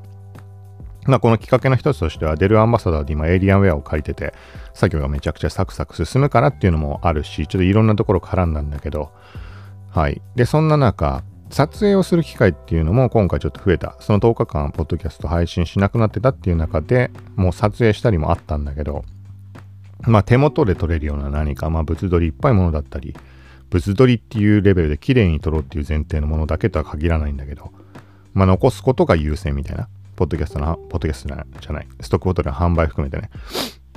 まあ、このきっかけの一つとしてはデルアンバサダーで今エイリアンウェアを借りてて作業がめちゃくちゃサクサク進むからっていうのもあるし、ちょっといろんなところ絡んだんだけど、はい。で、そんな中撮影をする機会っていうのも今回ちょっと増えた。そのとおかかんポッドキャスト配信しなくなってたっていう中でもう撮影したりもあったんだけど、まあ手元で撮れるような何か、まあ物撮りいっぱいものだったり、物撮りっていうレベルで綺麗に撮ろうっていう前提のものだけとは限らないんだけど、まあ残すことが優先みたいな、ポッドキャストのポッドキャストじゃない、じゃないストックボトルの販売含めてね、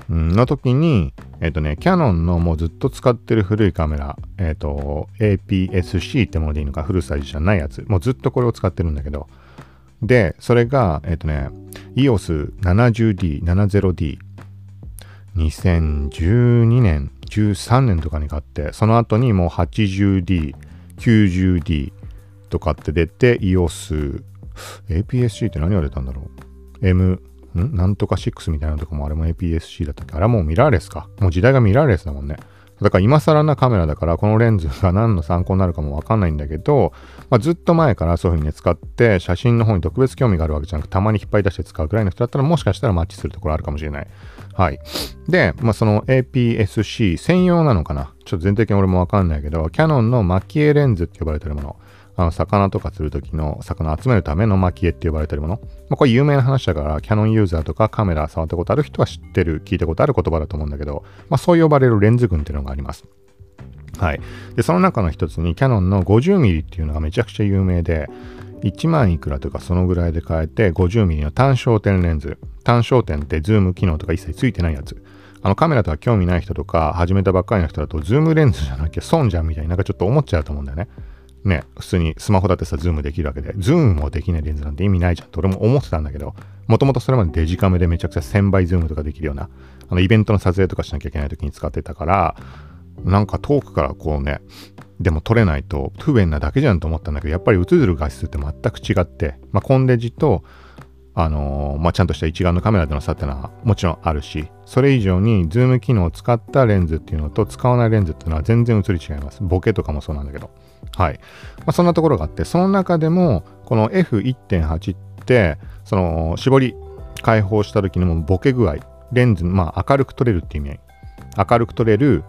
うん、の時にえっ、ー、とねキヤノンのもうずっと使ってる古いカメラ、えっ、ー、と エーピーエス-C ってものでいいのか、フルサイズじゃないやつ、もうずっとこれを使ってるんだけど、でそれがえっ、ー、とね イーオーエス ななじゅうディー ななじゅうディー にせんじゅうにねんじゅうさんねんとかに買って、その後にもう はちじゅうディー きゅうじゅうディー とかって出て イーオーエスエーピーエス-C って何が出たんだろう、 M んなんとかろくみたいなのとかもあれも エーピーエス-C だったっけ、あれはもうミラーレスか、もう時代がミラーレスだもんね。だから今更なカメラだからこのレンズが何の参考になるかもわかんないんだけど、まあ、ずっと前からそういう風にね使って写真の方に特別興味があるわけじゃなく、たまに引っ張り出して使うくらいの人だったらもしかしたらマッチするところあるかもしれない。はい。で、まあ、その エーピーエス-C 専用なのかな、ちょっと全体的に俺もわかんないけど、キヤノンのマキエレンズって呼ばれてるもの、あの魚とか釣る時の魚集めるための蒔絵って呼ばれてるもの、まあ、これ有名な話だからキヤノンユーザーとかカメラ触ったことある人は知ってる、聞いたことある言葉だと思うんだけど、まあ、そう呼ばれるレンズ群っていうのがあります。はい。でその中の一つにキヤノンの ごじゅうミリ っていうのがめちゃくちゃ有名で、いちまんいくらとかそのぐらいで買えて ごじゅうミリ の単焦点レンズ、単焦点ってズーム機能とか一切ついてないやつ、あのカメラとか興味ない人とか始めたばっかりの人だとズームレンズじゃなきゃ損じゃんみたいになんかちょっと思っちゃうと思うんだよね。ね、普通にスマホだってさズームできるわけで、ズームもできないレンズなんて意味ないじゃんと俺も思ってたんだけど、もともとそれまでデジカメでめちゃくちゃせんばいズームとかできるような、あのイベントの撮影とかしなきゃいけない時に使ってたから、なんか遠くからこうねでも撮れないと不便なだけじゃんと思ったんだけど、やっぱり映る画質って全く違って、まあ、コンデジとあのー、まあ、ちゃんとした一眼のカメラでの差ってのはもちろんあるし、それ以上にズーム機能を使ったレンズっていうのと使わないレンズっていうのは全然映り違います。ボケとかもそうなんだけど、はい、まあ、そんなところがあって、その中でもこの エフいってんはち ってその絞り解放した時のボケ具合、レンズ、まあ明るく撮れるっていう意味合い、明るく撮れる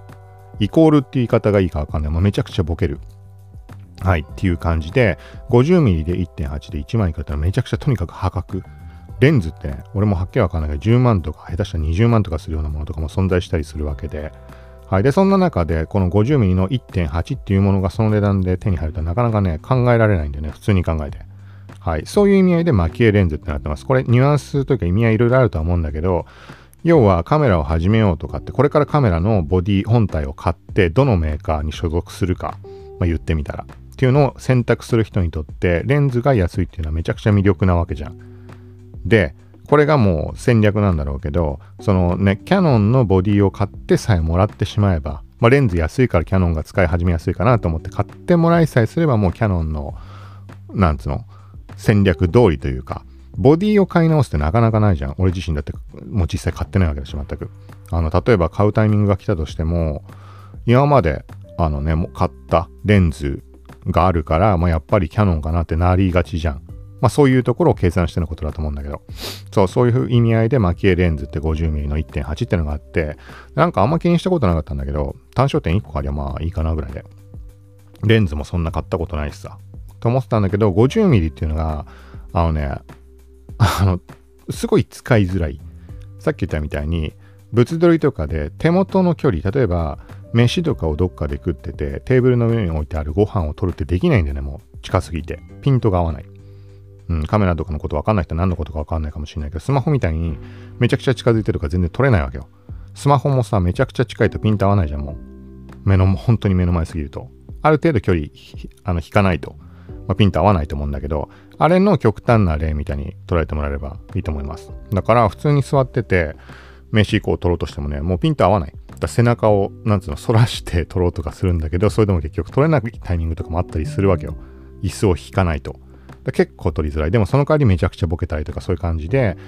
イコールっていう言い方がいいかわかんない、まあ、めちゃくちゃボケる、はいっていう感じで、 ごじゅうミリ で いってんはち でいちまんいくらってのはめちゃくちゃとにかく破格。レンズって、ね、俺もはっきりわかんないけどじゅうまんとか下手したらにじゅうまんとかするようなものとかも存在したりするわけで、はい、でそんな中でこの ごじゅうミリ の いってんはち っていうものがその値段で手に入るとなかなかね考えられないんだよね、普通に考えて、はい、そういう意味合いで蒔絵レンズってなってます。これニュアンスというか意味合いいろいろあるとは思うんだけど、要はカメラを始めようとかって、これからカメラのボディ本体を買ってどのメーカーに所属するか、まあ、言ってみたらっていうのを選択する人にとってレンズが安いっていうのはめちゃくちゃ魅力なわけじゃん。でこれがもう戦略なんだろうけど、そのねキヤノンのボディを買ってさえもらってしまえば、まあ、レンズ安いからキヤノンが使い始めやすいかなと思って買ってもらいさえすれば、もうキヤノンのなんつうの戦略通りというか、ボディを買い直すってなかなかないじゃん。俺自身だってもう実際買ってないわけだし、全くあの例えば買うタイミングが来たとしても、今まであのねもう買ったレンズがあるから、まあ、やっぱりキヤノンかなってなりがちじゃん。まあそういうところを計算してのことだと思うんだけど、そう、そういう意味合いで蒔絵レンズって ごじゅうミリ の いってんはち ってのがあって、なんかあんま気にしたことなかったんだけど、単焦点いっこありゃまあいいかなぐらいで、レンズもそんな買ったことないしさ、と思ってたんだけど、ごじゅうミリ っていうのが、あのね、あの、すごい使いづらい。さっき言ったみたいに、物撮りとかで手元の距離、例えば、飯とかをどっかで食ってて、テーブルの上に置いてあるご飯を撮るってできないんだよね、もう近すぎて。ピントが合わない。うん、カメラとかのこと分かんない人は何のことか分かんないかもしれないけど、スマホみたいにめちゃくちゃ近づいてるから全然撮れないわけよ。スマホもさ、めちゃくちゃ近いとピント合わないじゃん、もう。目の、本当に目の前すぎると。ある程度距離、あの、引かないと、まあ、ピント合わないと思うんだけど、あれの極端な例みたいに捉えてもらえればいいと思います。だから、普通に座ってて、飯以降撮ろうとしてもね、もうピント合わない。だから背中を、なんつうの、反らして撮ろうとかするんだけど、それでも結局撮れないタイミングとかもあったりするわけよ。椅子を引かないと。結構撮りづらい。でもその代わりめちゃくちゃボケたりとかそういう感じで、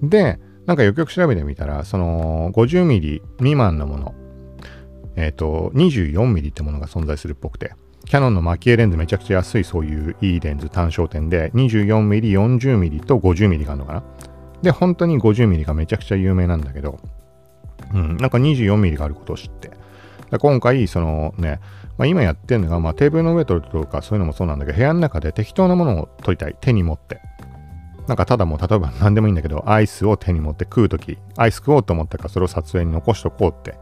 でなんかよくよく調べてみたら、そのごじゅうミリ未満のもの、えっとにじゅうよんミリってものが存在するっぽくて、キヤノンのマキエレンズめちゃくちゃ安い、そういういいレンズ単焦点で にじゅうよんミリ、よんじゅうミリ と ごじゅうミリ があるのかな。で本当に ごじゅうミリ がめちゃくちゃ有名なんだけど、うん、なんか にじゅうよんミリ があることを知って、今回そのね、まあ、今やってるのが、まあ、テーブルの上取るとかそういうのもそうなんだけど、部屋の中で適当なものを取りたい、手に持って、なんかただもう例えば何でもいいんだけど、アイスを手に持って食うとき、アイス食おうと思ったからそれを撮影に残しとこうって、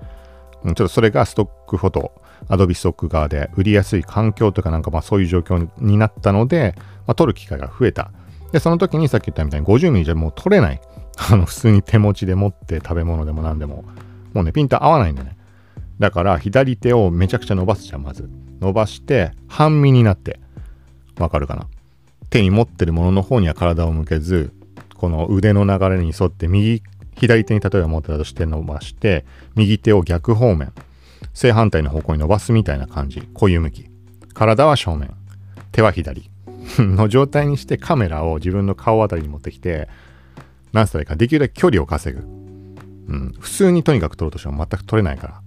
ちょっとそれがストックフォト、アドビストック側で売りやすい環境とか、なんかまあそういう状況になったので、まあ、撮る機会が増えた。でその時にさっき言ったみたいに ごじゅうミリ じゃもう撮れないあの普通に手持ちで持って食べ物でも何でももうねピント合わないんだね。だから左手をめちゃくちゃ伸ばすじゃん。まず伸ばして半身になって、わかるかな、手に持ってるものの方には体を向けず、この腕の流れに沿って右左手に例えば持ってたとして伸ばして、右手を逆方面、正反対の方向に伸ばすみたいな感じ、こういう向き、体は正面、手は左の状態にして、カメラを自分の顔あたりに持ってきて、何歳かできるだけ距離を稼ぐ、うん、普通にとにかく撮ろうとしても全く撮れないから。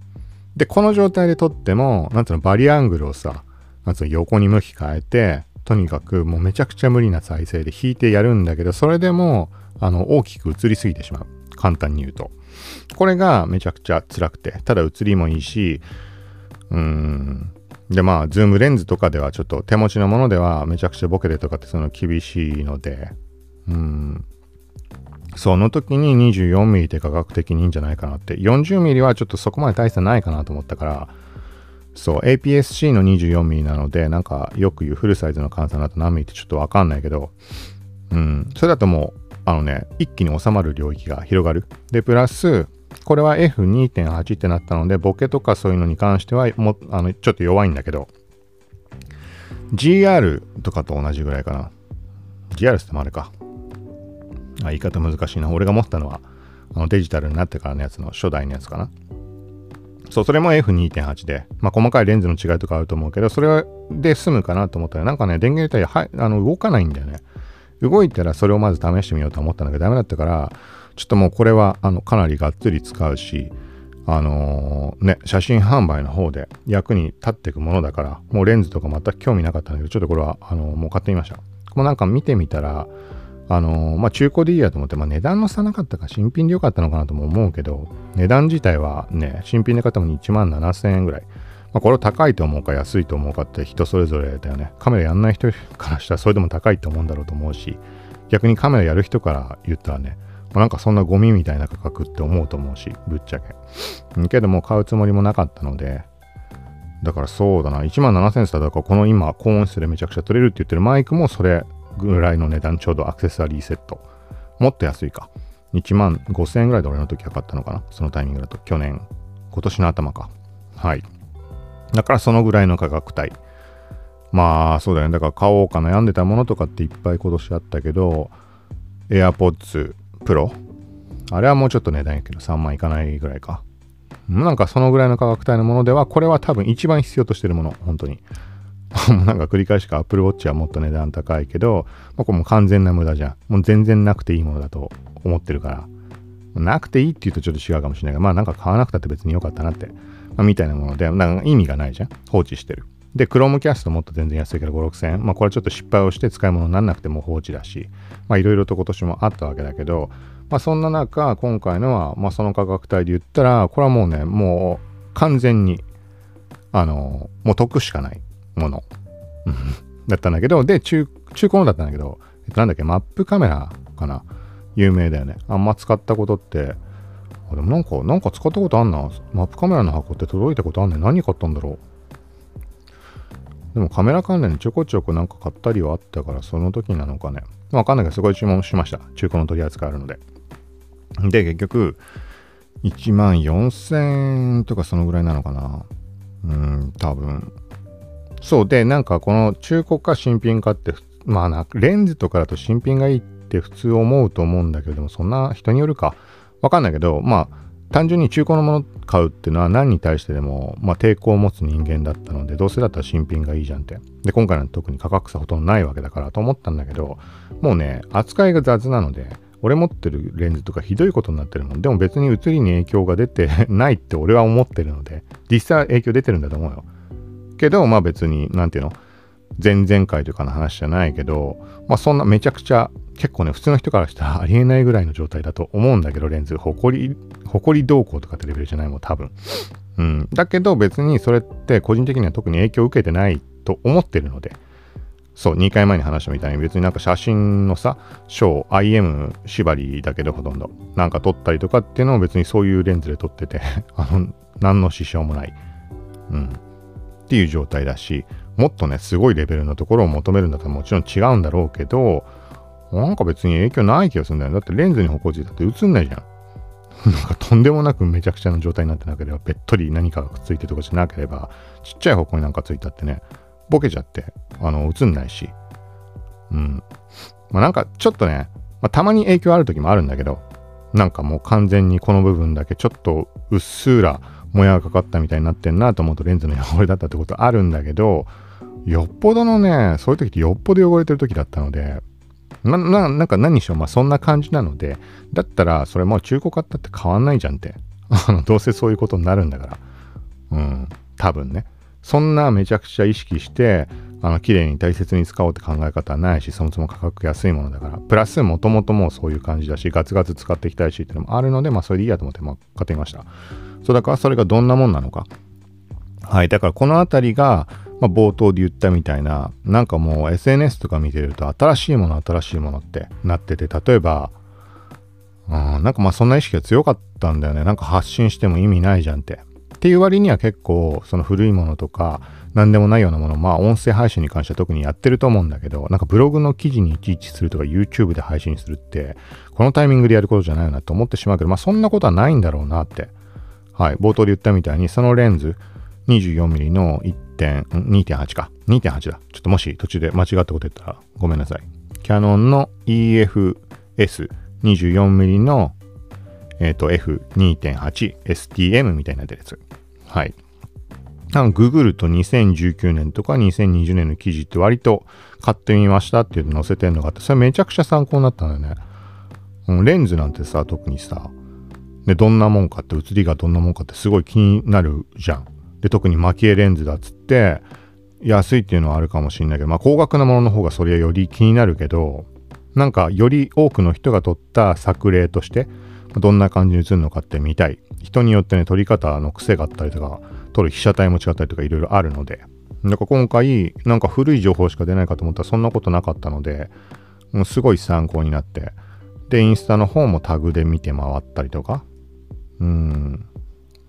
でこの状態で撮っても、なんつうの、バリアングルをさ、なんつうの、横に向き変えて、とにかくもうめちゃくちゃ無理な再生で引いてやるんだけど、それでもあの大きく映りすぎてしまう、簡単に言うと。これがめちゃくちゃ辛くて、ただ映りもいいし、うーん、でまあズームレンズとかではちょっと手持ちのものではめちゃくちゃボケでとかってその厳しいので、うーん、その時に にじゅうよんミリ って価格的にいいんじゃないかなって。 よんじゅうミリ はちょっとそこまで大差ないかなと思ったから、そう エーピーエス-C の にじゅうよんミリ なので、なんかよく言うフルサイズの換算だと何ミリってちょっとわかんないけど、うん、それだともうあのね、一気に収まる領域が広がる。でプラスこれは エフにてんはち ってなったので、ボケとかそういうのに関してはもあのちょっと弱いんだけど、 ジーアール とかと同じぐらいかな。 ジーアール ってもあれか、あ、言い方難しいな。俺が持ったのはあのデジタルになってからのやつの初代のやつかな。そう、それも エフにてんはち で、まあ、細かいレンズの違いとかあると思うけど、それで済むかなと思ったら、なんかね、電源入れたら、はい、あの動かないんだよね。動いたらそれをまず試してみようと思ったんだけどダメだったから、ちょっともうこれはあのかなりがっつり使うし、あのー、ね、写真販売の方で役に立っていくものだから、もうレンズとか全く興味なかったんだけど、ちょっとこれはあのもう買ってみました。もうなんか見てみたら、あのー、まあ中古でいいやと思って、まあ、値段の差なかったか新品でよかったのかなとも思うけど、値段自体はね、新品で買ったのにいちまんななせんえんぐらい、まあ、これを高いと思うか安いと思うかって人それぞれだよね。カメラやんない人からしたらそれでも高いと思うんだろうと思うし、逆にカメラやる人から言ったらね、まあ、なんかそんなゴミみたいな価格って思うと思うし、ぶっちゃけけどもう買うつもりもなかったので、だからそうだな、いちまんななせんえん差だから、この今高音質でめちゃくちゃ撮れるって言ってるマイクもそれぐらいの値段、ちょうどアクセサリーセット、もっと安いか、いちまんごせんえんぐらいで俺の時は買ったのかな、そのタイミングだと去年、今年の頭か、はい、だからそのぐらいの価格帯、まあそうだよね。だから買おうか悩んでたものとかっていっぱい今年あったけど、 AirPods Pro あれはもうちょっと値段やけどさんまんいかないぐらいか、なんかそのぐらいの価格帯のものでは、これは多分一番必要としてるもの、本当になんか繰り返しか、Apple Watch はもっと値段高いけど、まあ、これも完全な無駄じゃん。もう全然なくていいものだと思ってるから、なくていいって言うとちょっと違うかもしれないけど、まあなんか買わなくたって別に良かったなって、まあ、みたいなもので、なんか意味がないじゃん、放置してる。で Chromecast もっと全然安いからご、ろくせんえん、まあこれちょっと失敗をして使い物にならなくても放置だし、まあいろいろと今年もあったわけだけど、まあそんな中今回のはまあその価格帯で言ったら、これはもうね、もう完全にあのもう得しかないものだったんだけど、で中中古のだったんだけど、えっと、なんだっけ、マップカメラかな、有名だよね。あんま使ったことって、あ、でもなんかなんか使ったことあんな、マップカメラの箱って届いたことあんねん、何買ったんだろう。でもカメラ関連でちょこちょこなんか買ったりはあったから、その時なのかね、わかんないけど、すごい注文しました、中古の取り扱いあるので。で結局いちまんよんせんえんとかそのぐらいなのかな、うーん、多分そうで、なんかこの中古か新品かって、まあな、レンズとかだと新品がいいって普通思うと思うんだけども、そんな人によるかわかんないけど、まあ単純に中古のもの買うっていうのは何に対してでも、まあ、抵抗を持つ人間だったので、どうせだったら新品がいいじゃんって。で今回の特に価格差ほとんどないわけだからと思ったんだけど、もうね、扱いが雑なので、俺持ってるレンズとかひどいことになってるもん。でも別に写りに影響が出てないって俺は思ってるので、実際は影響出てるんだと思うよ。けどまあ別になんていうの、前々回とかの話じゃないけど、まあそんなめちゃくちゃ結構ね、普通の人からしたらありえないぐらいの状態だと思うんだけど、レンズほこりほこり動向とかってレベルじゃないもん多分。うん、だけど別にそれって個人的には特に影響を受けてないと思ってるので、そうにかいまえに話したみたいに別になんか写真のさショー アイエム 縛りだけどほとんどなんか撮ったりとかっていうのも別にそういうレンズで撮っててあの何の支障もない、うん、っていう状態だし、もっとねすごいレベルのところを求めるんだったらもちろん違うんだろうけど、なんか別に影響ない気がするんだよ。だってレンズに矛盾だって映んないじゃんなんかとんでもなくめちゃくちゃな状態になってなければ、べっとり何かがくっついてるとかじゃなければ、ちっちゃい方向になんかついたってね、ボケちゃってあの映んないし、うん、まあ、なんかちょっとね、まあ、たまに影響ある時もあるんだけど、なんかもう完全にこの部分だけちょっとうっすらもやがかかったみたいになってんなと思うとレンズの汚れだったってことあるんだけど、よっぽどのね、そういう時ってよっぽど汚れてる時だったので。な, な, なんか何にしろまあそんな感じなので、だったらそれもう中古買ったって変わんないじゃんってどうせそういうことになるんだから、うん、多分ね、そんなめちゃくちゃ意識してあの綺麗に大切に使おうって考え方はないし、そもそも価格安いものだから、プラスもともともうそういう感じだし、ガツガツ使っていきたいしってのもあるので、まあそれでいいやと思ってまあ買ってみました。そうだからそれがどんなもんなのか、はい、だからこのあたりがまあ、冒頭で言ったみたいな、なんかもう エスエヌエス とか見てると新しいもの新しいものってなってて、例えば、うん、なんかまあそんな意識が強かったんだよね。なんか発信しても意味ないじゃんってっていう割には結構その古いものとか何でもないようなもの、まあ音声配信に関しては特にやってると思うんだけど、なんかブログの記事にいちいちするとか YouTube で配信するってこのタイミングでやることじゃないよなと思ってしまうけど、まあそんなことはないんだろうなって、はい、冒頭で言ったみたいにそのレンズにじゅうよんミリの いってんにてんはち か にてんはち だ、ちょっともし途中で間違ったこと言ったらごめんなさい。キヤノンの イーエフエスにじゅうよんミリ の、えー、と エフにてんはち エスティーエム みたいなやつ、はい、ググるとにせんじゅうきゅうねんとかにせんにじゅうねんの記事って割と買ってみましたっていうの載せてるのがあって、それめちゃくちゃ参考になったんだよね。レンズなんてさ、特にさでどんなもんかって、写りがどんなもんかってすごい気になるじゃん。で特に蒔絵レンズだっつって安いっていうのはあるかもしれないけど、まあ高額なものの方がそれはより気になるけど、なんかより多くの人が撮った作例としてどんな感じに映るのかって見たい。人によってね、撮り方の癖があったりとか、撮る被写体も違ったりとかいろいろあるので、なんか今回なんか古い情報しか出ないかと思ったらそんなことなかったので、もうすごい参考になって、でインスタの方もタグで見て回ったりとか、うーん、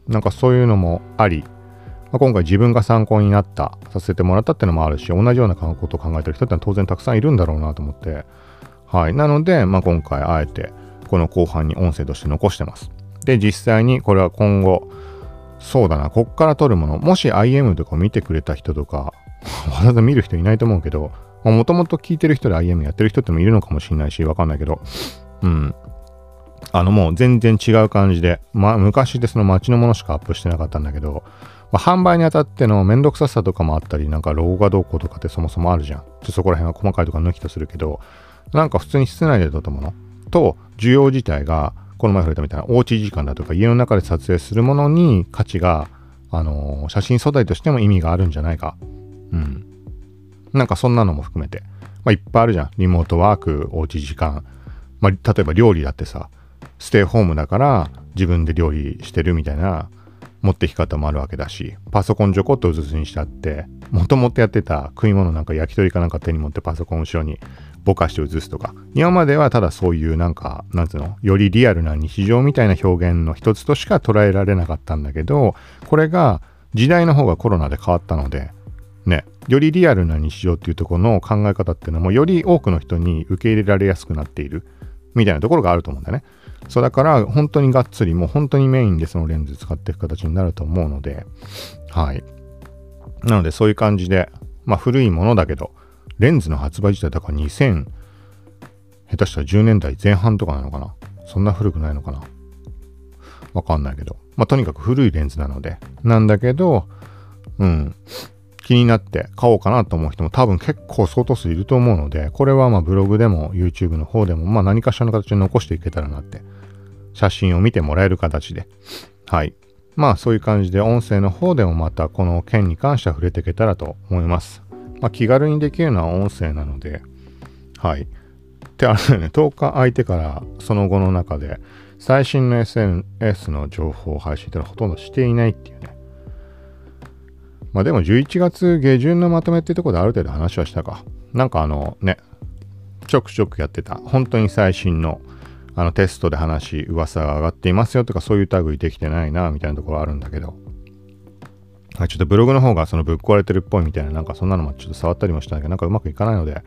なんかそういうのもあり、今回自分が参考になった、させてもらったってのもあるし、同じようなことを考えてる人ってのは当然たくさんいるんだろうなと思って、はい。なので、まあ、今回あえてこの後半に音声として残してます。で、実際にこれは今後、そうだな、こっから撮るもの、もし アイエム とかを見てくれた人とか、わざわざ見る人いないと思うけど、もともと聞いてる人で アイエム やってる人ってもいるのかもしれないし、わかんないけど、うん。あのもう全然違う感じで、まあ、昔でその街のものしかアップしてなかったんだけど、まあ、販売にあたってのめんどくささとかもあったり、なんかロゴがどうこうとかってそもそもあるじゃん。ちょっとそこら辺は細かいとか抜きとするけど、なんか普通に室内で撮ったものと需要自体が、この前触れたみたいなおうち時間だとか家の中で撮影するものに価値が、あのー、写真素材としても意味があるんじゃないか。うん。なんかそんなのも含めて、まあ、いっぱいあるじゃん。リモートワーク、おうち時間。まあ、例えば料理だってさ、ステイホームだから自分で料理してるみたいな持ってき方もあるわけだし、パソコンちょこっとうずつにしてあって、もともとやってた食い物なんか焼き鳥かなんか手に持ってパソコン後ろにぼかしてうずすとか、今まではただそういうなんかなんつうの、よりリアルな日常みたいな表現の一つとしか捉えられなかったんだけど、これが時代の方がコロナで変わったのでね、よりリアルな日常っていうところの考え方っていうのもより多くの人に受け入れられやすくなっているみたいなところがあると思うんだね。そうだから本当にがっつりもう本当にメインでそのレンズ使っていく形になると思うので、はい。なのでそういう感じで、まあ古いものだけど、レンズの発売自体だからにせん、下手したらじゅうねんだいぜん半とかなのかな。そんな古くないのかな。わかんないけど、まあとにかく古いレンズなので、なんだけど、うん。気になって買おうかなと思う人も多分結構相当数いると思うので、これはまあブログでも YouTube の方でもまあ何かしらの形で残していけたらなって、写真を見てもらえる形で、はい。まあそういう感じで音声の方でもまたこの件に関しては触れていけたらと思います。まあ気軽にできるのは音声なので、はい。ってあれだよね、とおか空いてからその後の中で最新の エスエヌエス の情報を配信というのはほとんどしていないっていうね。まあでもじゅういちがつ下旬のまとめっていうところである程度話はしたか。なんかあのね、ちょくちょくやってた、本当に最新のあのテストで話、噂が上がっていますよとかそういう類できてないなみたいなところはあるんだけど、ちょっとブログの方がそのぶっ壊れてるっぽいみたいな、なんかそんなのもちょっと触ったりもしたんだけど、なんかうまくいかないので、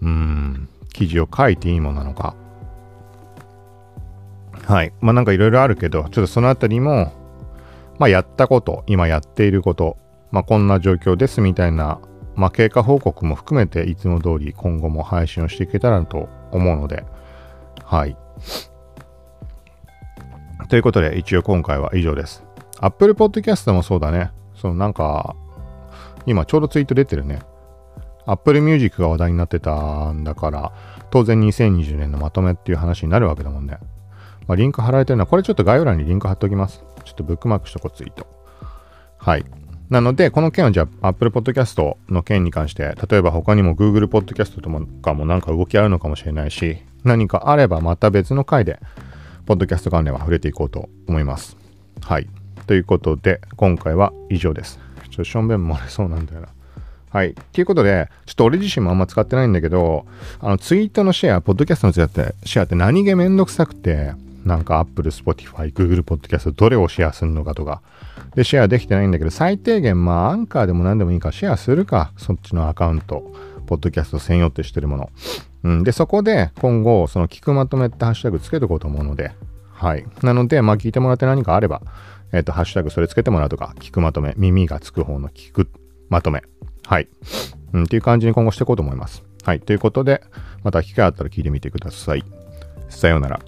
うーん、記事を書いていいものなのか。はい。まあなんかいろいろあるけど、ちょっとそのあたりも、まあやったこと、今やっていること、まあこんな状況ですみたいな、まあ経過報告も含めていつも通り今後も配信をしていけたらと思うので、はい。ということで一応今回は以上です。Apple Podcast もそうだね。そのなんか、今ちょうどツイート出てるね。Apple Music が話題になってたんだから、当然にせんにじゅうねんのまとめっていう話になるわけだもんね。まあ、リンク貼られてるのは、これちょっと概要欄にリンク貼っておきます。ちょっとブックマークしとこう、ツイート。はい。なので、この件はじゃあ、Apple Podcast の件に関して、例えば他にも Google Podcast とかもなんか動きあるのかもしれないし、何かあればまた別の回で、ポッドキャスト関連は触れていこうと思います。はい。ということで、今回は以上です。ちょっとしょんべん漏れそうなんだよな。はい。ということで、ちょっと俺自身もあんま使ってないんだけど、あのツイートのシェア、ポッドキャストのシェアって、シェアって何気めんどくさくて、なんか Apple、Spotify、Google Podcast どれをシェアするのかとかでシェアできてないんだけど、最低限まあアンカーでも何でもいいからシェアするか、そっちのアカウントポッドキャスト専用ってしてるもの、うん、でそこで今後その聞くまとめってハッシュタグつけておこうと思うので、はい。なのでまあ聞いてもらって何かあれば、えっとハッシュタグそれつけてもらうとか、聞くまとめ、耳がつく方の聞くまとめ、はい、うん、っていう感じに今後していこうと思います。はい。ということでまた機会あったら聞いてみてください。さようなら。